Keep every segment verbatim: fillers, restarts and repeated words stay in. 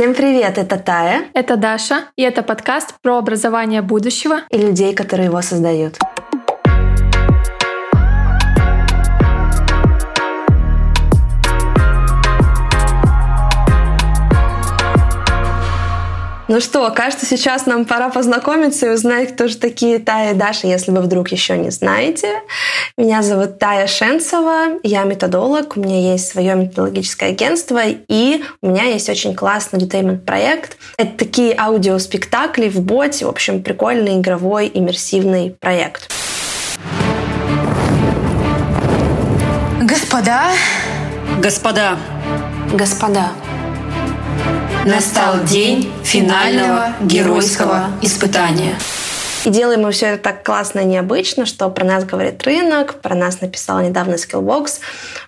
Всем привет, это Тая, это Даша, и это подкаст про образование будущего и людей, которые его создают. Ну что, кажется, сейчас нам пора познакомиться и узнать, кто же такие Тая и Даша, если вы вдруг еще не знаете. Меня зовут Таисия Шенцева, я методолог, у меня есть свое методологическое агентство, и у меня есть очень классный детейлмент-проект. Это такие аудиоспектакли в боте, в общем, прикольный игровой иммерсивный проект. Господа, господа, господа. Настал день финального геройского испытания. И делаем мы все это так классно и необычно, что про нас говорит рынок, про нас написала недавно Skillbox.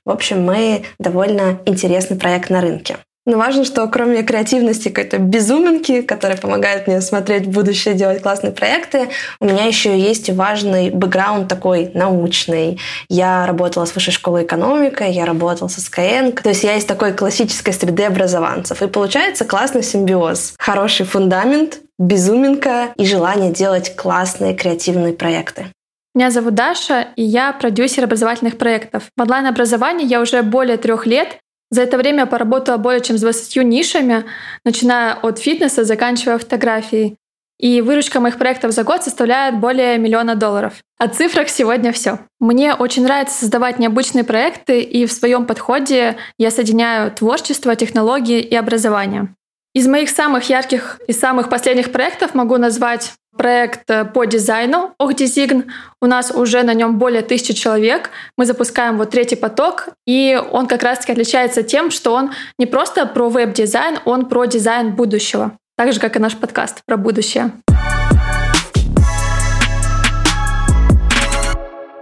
В общем, мы довольно интересный проект на рынке. Но важно, что кроме креативности какой-то безуминки, которая помогает мне смотреть в будущее, делать классные проекты, у меня еще есть важный бэкграунд такой научный. Я работала с Высшей школой экономики, я работала со Skyeng. То есть я из такой классической среды образованцев. И получается классный симбиоз. Хороший фундамент, безуминка и желание делать классные креативные проекты. Меня зовут Даша, и я продюсер образовательных проектов. В онлайн-образовании я уже более трех лет. За это время я поработала более чем с двадцатью нишами, начиная от фитнеса, заканчивая фотографией. И выручка моих проектов за год составляет более миллиона долларов. О цифрах сегодня все. Мне очень нравится создавать необычные проекты, и в своем подходе я соединяю творчество, технологии и образование. Из моих самых ярких и самых последних проектов могу назвать проект по дизайну «Ох Дизайн». У нас уже на нем более тысячи человек. Мы запускаем вот третий поток, и он как раз-таки отличается тем, что он не просто про веб-дизайн, он про дизайн будущего. Так же, как и наш подкаст про будущее.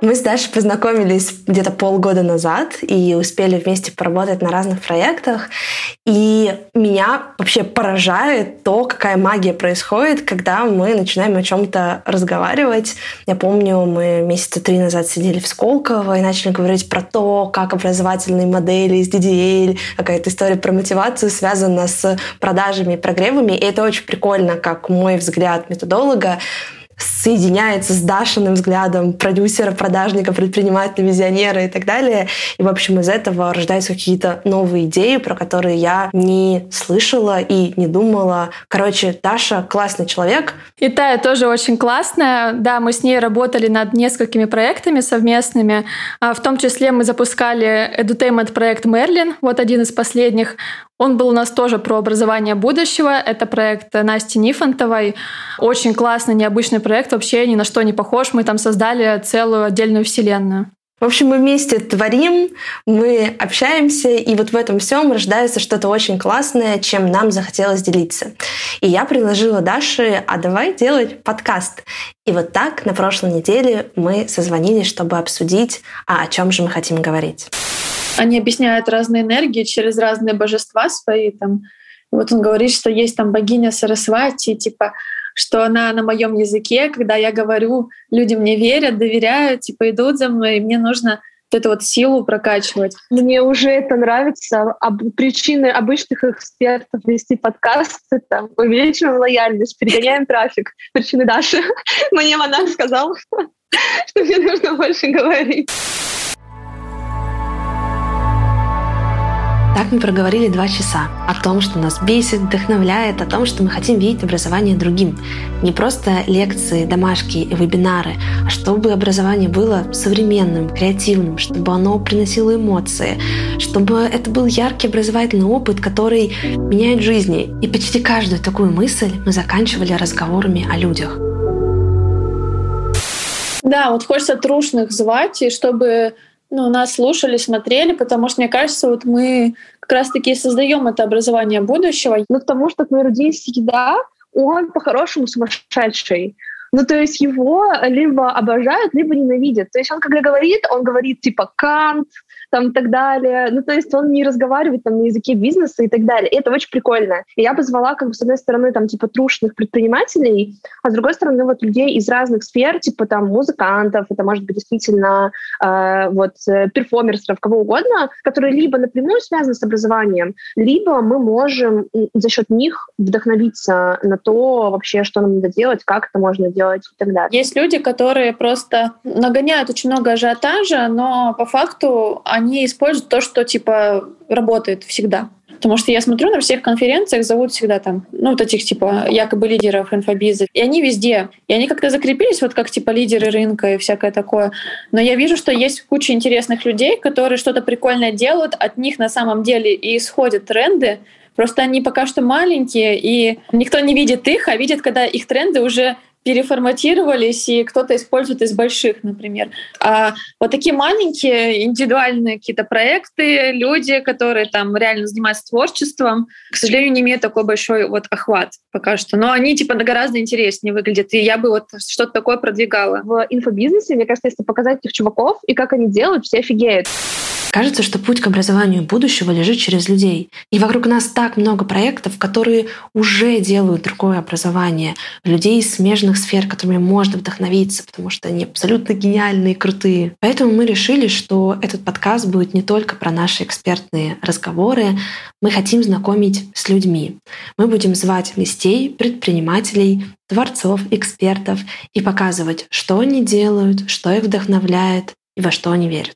Мы с Дашей познакомились где-то полгода назад и успели вместе поработать на разных проектах. И меня вообще поражает то, какая магия происходит, когда мы начинаем о чем-то разговаривать. Я помню, мы месяца три назад сидели в Сколково и начали говорить про то, как образовательные модели из ди ди эль, какая-то история про мотивацию связана с продажами и прогревами. И это очень прикольно, как мой взгляд методолога соединяется с Дашиным взглядом продюсера, продажника, предпринимателя, визионера и так далее. И, в общем, из этого рождаются какие-то новые идеи, про которые я не слышала и не думала. Короче, Даша классный человек. И Тая тоже очень классная. Да, мы с ней работали над несколькими проектами совместными. В том числе мы запускали edutainment-проект Merlin, вот один из последних. Он был у нас тоже про образование будущего. Это проект Насти Нифонтовой. Очень классный, необычный проект. Вообще ни на что не похож. Мы там создали целую отдельную вселенную. В общем, мы вместе творим, мы общаемся, и вот в этом всем рождается что-то очень классное, чем нам захотелось делиться. И я предложила Даше, а давай делать подкаст. И вот так на прошлой неделе мы созвонились, чтобы обсудить, а о чем же мы хотим говорить. Они объясняют разные энергии через разные божества свои. Там. Вот он говорит, что есть там богиня Сарасвати, типа, что она на моем языке, когда я говорю, люди мне верят, доверяют, типа идут за мной, и мне нужно вот эту вот силу прокачивать. Мне уже это нравится. Об, причины обычных экспертов вести подкасты, там, увеличиваем лояльность, перегоняем трафик. Причины Даши. Мне монах сказал, что мне нужно больше говорить. Так мы проговорили два часа о том, что нас бесит, вдохновляет, о том, что мы хотим видеть образование другим. Не просто лекции, домашки и вебинары, а чтобы образование было современным, креативным, чтобы оно приносило эмоции, чтобы это был яркий образовательный опыт, который меняет жизни. И почти каждую такую мысль мы заканчивали разговорами о людях. Да, вот хочется трушных звать, и чтобы... Ну, нас слушали, смотрели, потому что, мне кажется, вот мы как раз-таки создаем это образование будущего. Ну, потому что Нурдин всегда, он по-хорошему сумасшедший. Ну, то есть его либо обожают, либо ненавидят. То есть он, когда говорит, он говорит типа «Кант», там, и так далее. Ну, то есть он не разговаривает там на языке бизнеса и так далее. И это очень прикольно. И я позвала, как бы, с одной стороны, там, типа, трушных предпринимателей, а с другой стороны, вот, людей из разных сфер, типа, там, музыкантов, это может быть действительно, э, вот, перформерсов, кого угодно, которые либо напрямую связаны с образованием, либо мы можем за счет них вдохновиться на то вообще, что нам надо делать, как это можно делать и так далее. Есть люди, которые просто нагоняют очень много ажиотажа, но по факту они используют то, что типа работает всегда. Потому что я смотрю, на всех конференциях зовут всегда там, ну, вот этих типа якобы лидеров инфобиза. И они везде. И они как-то закрепились, вот как типа лидеры рынка и всякое такое. Но я вижу, что есть куча интересных людей, которые что-то прикольное делают, от них на самом деле и исходят тренды. Просто они пока что маленькие, и никто не видит их, а видит, когда их тренды уже переформатировались, и кто-то использует из больших, например. А вот такие маленькие индивидуальные какие-то проекты, люди, которые там реально занимаются творчеством, к сожалению, не имеют такой большой вот охват пока что. Но они типа гораздо интереснее выглядят, и я бы вот что-то такое продвигала. В инфобизнесе, мне кажется, если показать этих чуваков и как они делают, все офигеют. Кажется, что путь к образованию будущего лежит через людей. И вокруг нас так много проектов, которые уже делают другое образование. Людей из смежных сфер, которыми можно вдохновиться, потому что они абсолютно гениальные и крутые. Поэтому мы решили, что этот подкаст будет не только про наши экспертные разговоры. Мы хотим знакомить с людьми. Мы будем звать гостей, предпринимателей, творцов, экспертов и показывать, что они делают, что их вдохновляет и во что они верят.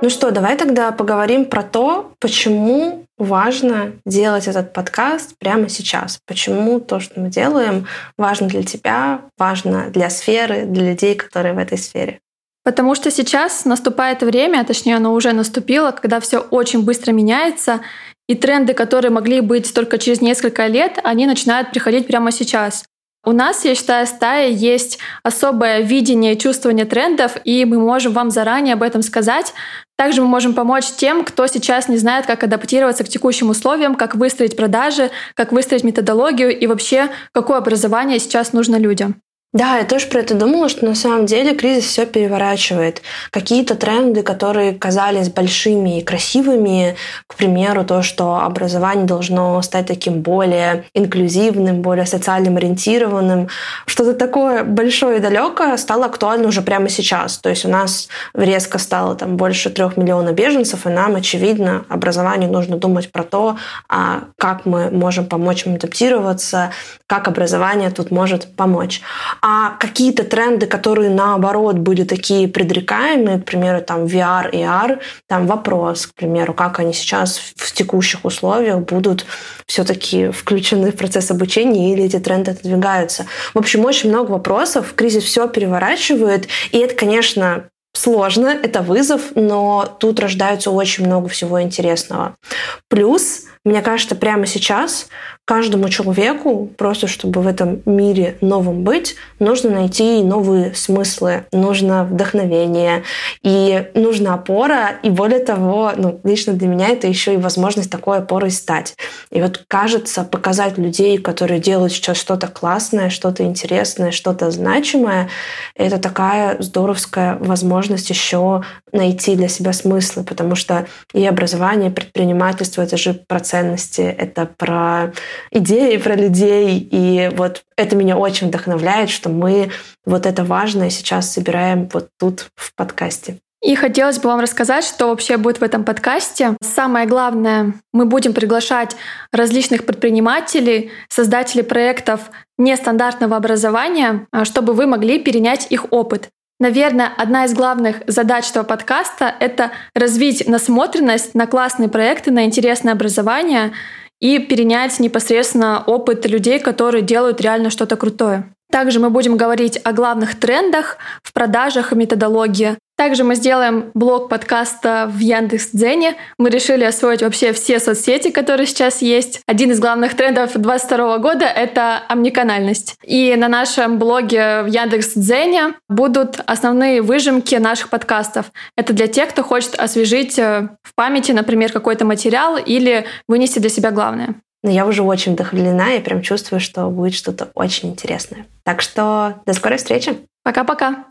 Ну что, давай тогда поговорим про то, почему важно делать этот подкаст прямо сейчас. Почему то, что мы делаем, важно для тебя, важно для сферы, для людей, которые в этой сфере. Потому что сейчас наступает время, а точнее оно уже наступило, когда все очень быстро меняется, и тренды, которые могли быть только через несколько лет, они начинают приходить прямо сейчас. У нас, я считаю, стая есть особое видение и чувствование трендов, и мы можем вам заранее об этом сказать. Также мы можем помочь тем, кто сейчас не знает, как адаптироваться к текущим условиям, как выстроить продажи, как выстроить методологию и вообще, какое образование сейчас нужно людям. Да, я тоже про это думала, что на самом деле кризис все переворачивает. Какие-то тренды, которые казались большими и красивыми, к примеру, то, что образование должно стать таким более инклюзивным, более социально ориентированным, что-то такое большое и далекое стало актуально уже прямо сейчас. То есть у нас резко стало там больше трех миллионов беженцев, и нам, очевидно, образованию нужно думать про то, как мы можем помочь им адаптироваться, как образование тут может помочь. А какие-то тренды, которые, наоборот, были такие предрекаемые, к примеру, там ви ар и эй ар, там вопрос, к примеру, как они сейчас в текущих условиях будут все-таки включены в процесс обучения или эти тренды отодвигаются. В общем, очень много вопросов, кризис все переворачивает, и это, конечно, сложно, это вызов, но тут рождается очень много всего интересного. Плюс, мне кажется, прямо сейчас каждому человеку, просто чтобы в этом мире новым быть, нужно найти новые смыслы, нужно вдохновение, и нужна опора, и более того, ну, лично для меня это еще и возможность такой опорой стать. И вот, кажется, показать людей, которые делают сейчас что-то классное, что-то интересное, что-то значимое, это такая здоровская возможность еще найти для себя смыслы, потому что и образование, и предпринимательство — это же про ценности, это про идеи, про людей. И вот это меня очень вдохновляет, что мы вот это важное сейчас собираем вот тут в подкасте. И хотелось бы вам рассказать, что вообще будет в этом подкасте. Самое главное, мы будем приглашать различных предпринимателей, создателей проектов нестандартного образования, чтобы вы могли перенять их опыт. Наверное, одна из главных задач этого подкаста — это развить насмотренность на классные проекты, на интересное образование и перенять непосредственно опыт людей, которые делают реально что-то крутое. Также мы будем говорить о главных трендах в продажах и методологии. Также мы сделаем блог подкаста в Яндекс.Дзене. Мы решили освоить вообще все соцсети, которые сейчас есть. Один из главных трендов двадцать второго года — это омниканальность. И на нашем блоге в Яндекс.Дзене будут основные выжимки наших подкастов. Это для тех, кто хочет освежить в памяти, например, какой-то материал или вынести для себя главное. Но я уже очень вдохновлена и прям чувствую, что будет что-то очень интересное. Так что до скорой встречи. Пока-пока.